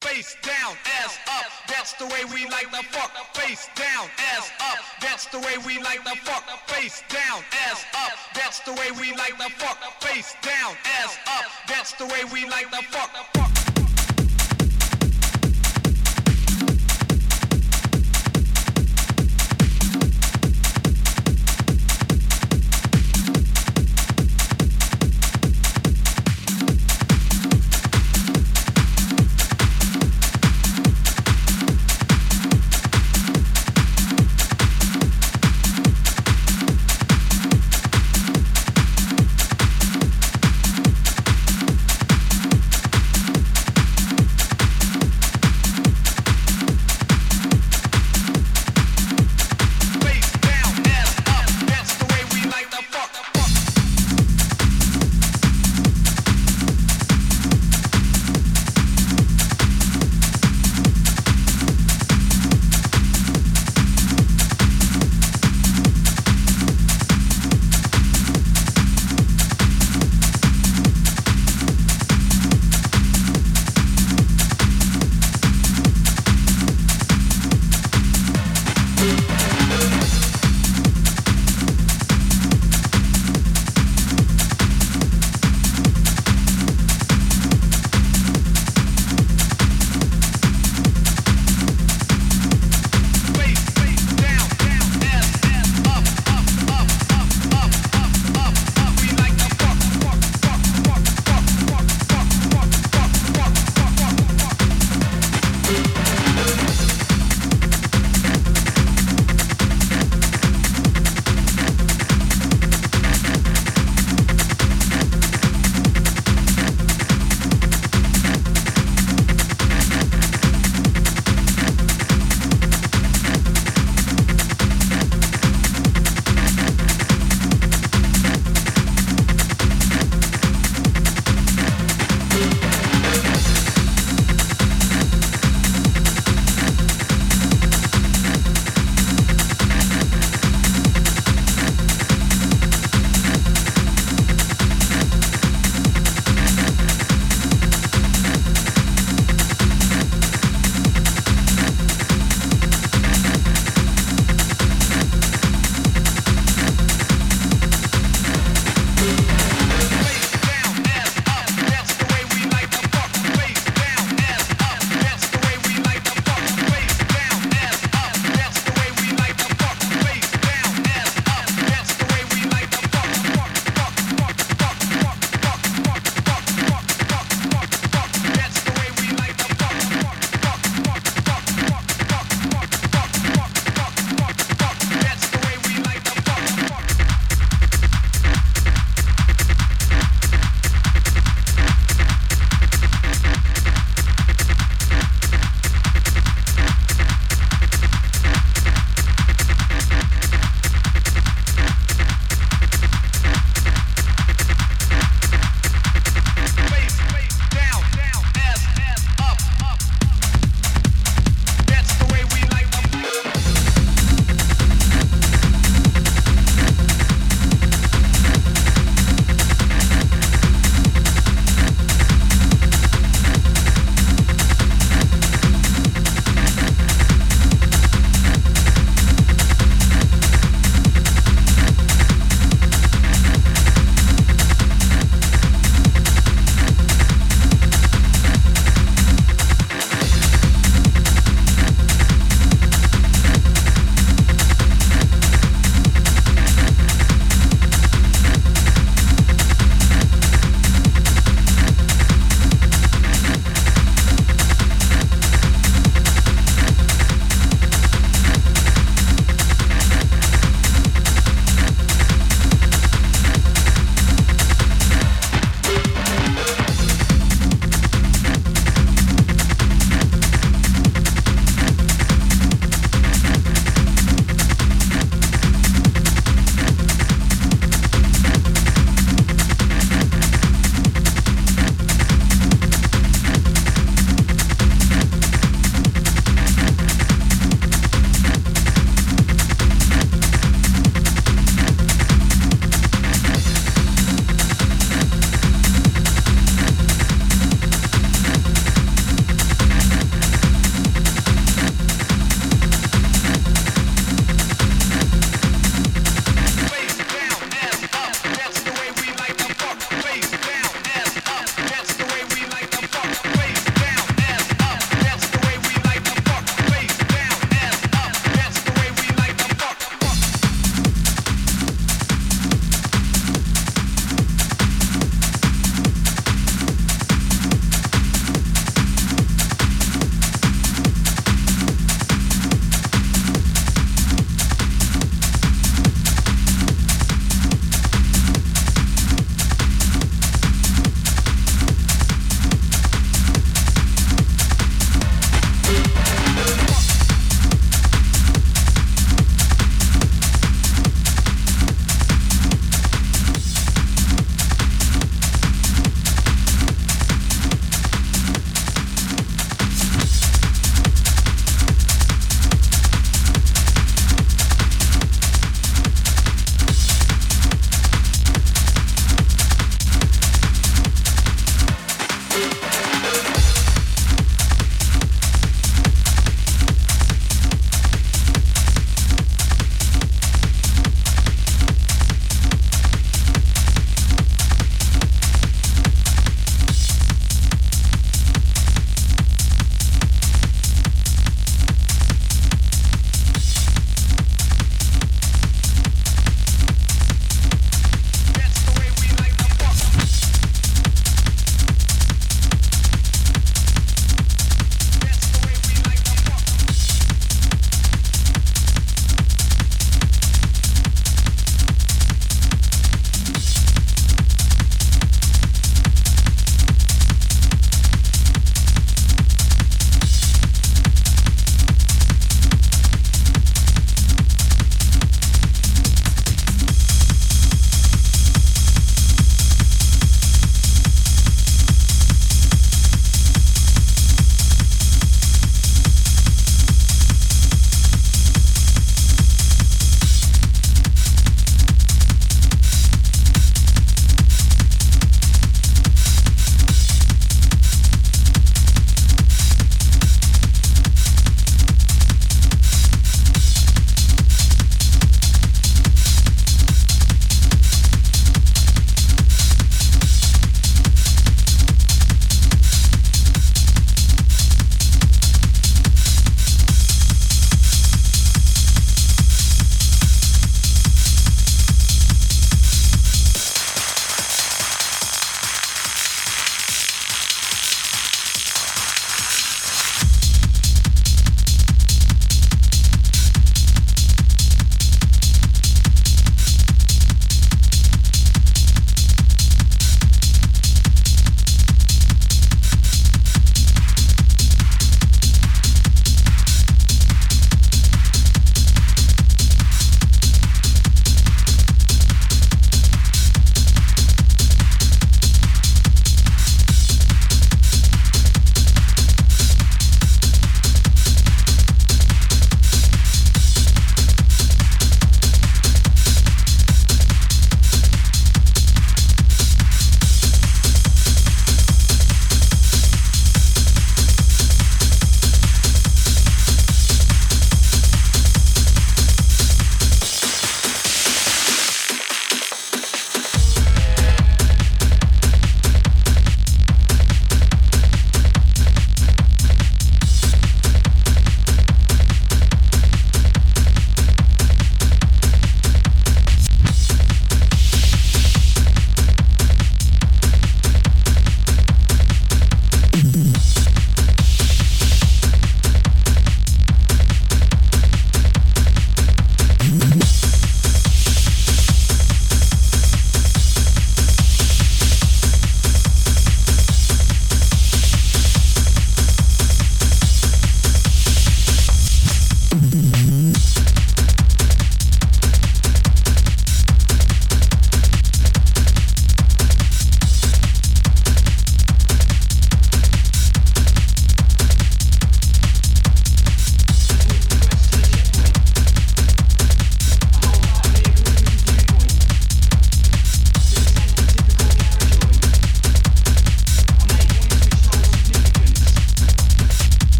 Face down, ass up, that's the way we like to fuck. Face down, ass up, that's the way we like to fuck. Face down, ass up, that's the way we like to fuck. Face down, ass up, that's the way we like to fuck.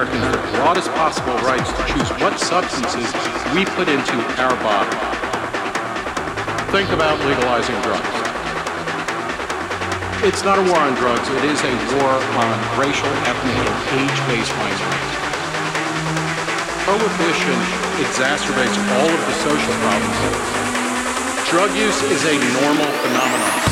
Americans the broadest possible rights to choose what substances we put into our body. Think about legalizing drugs. It's not a war on drugs, it is a war on racial, ethnic, and age-based minorities. Prohibition exacerbates all of the social problems. Drug use is a normal phenomenon.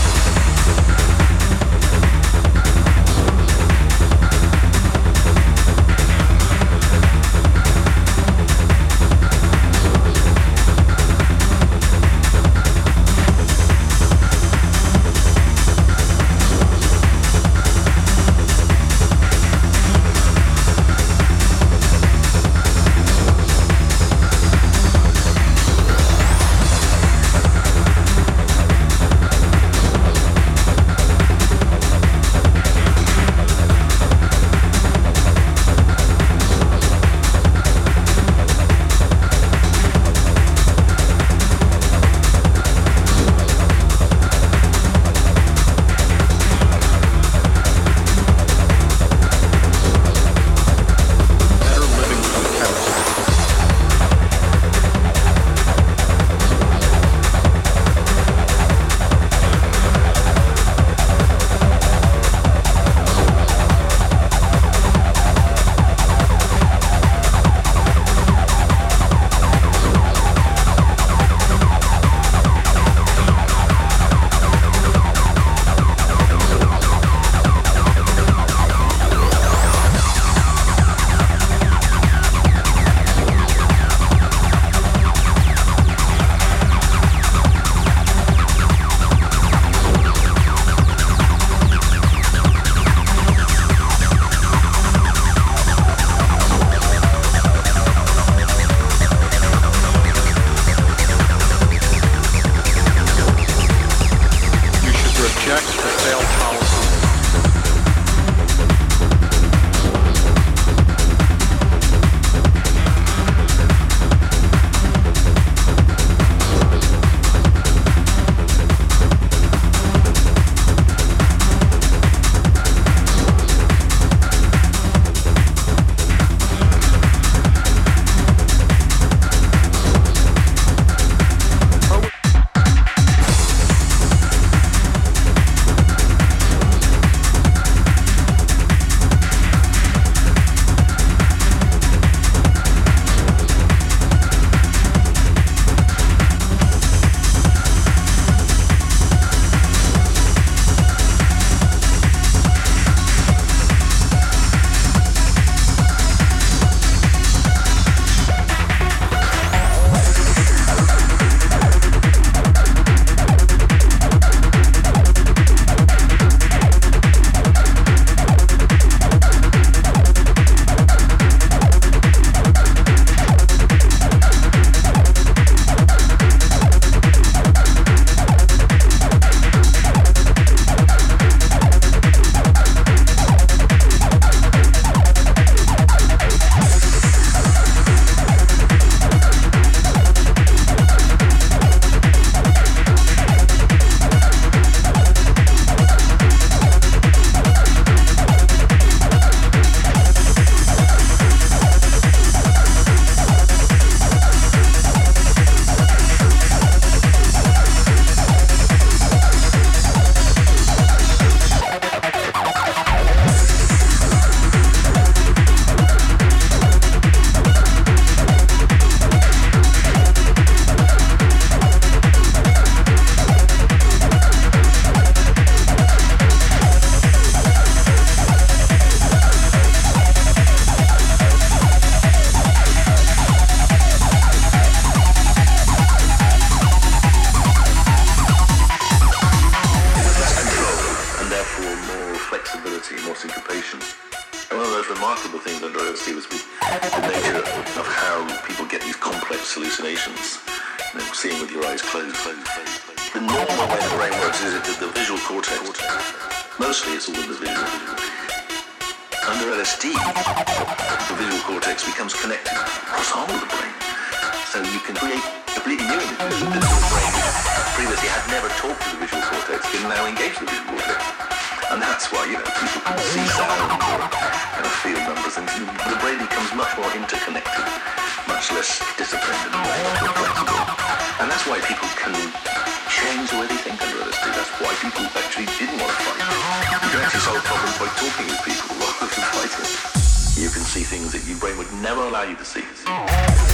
Previously had never talked to the visual cortex, can now engage the visual cortex. And that's why, people can see sound and feel numbers, and the brain becomes much more interconnected, much less disciplined and more flexible. And that's why people can change the way they think unrealistically. That's why people actually didn't want to fight. You can actually solve problems by talking with people rather than fighting. You can see things that your brain would never allow you to see.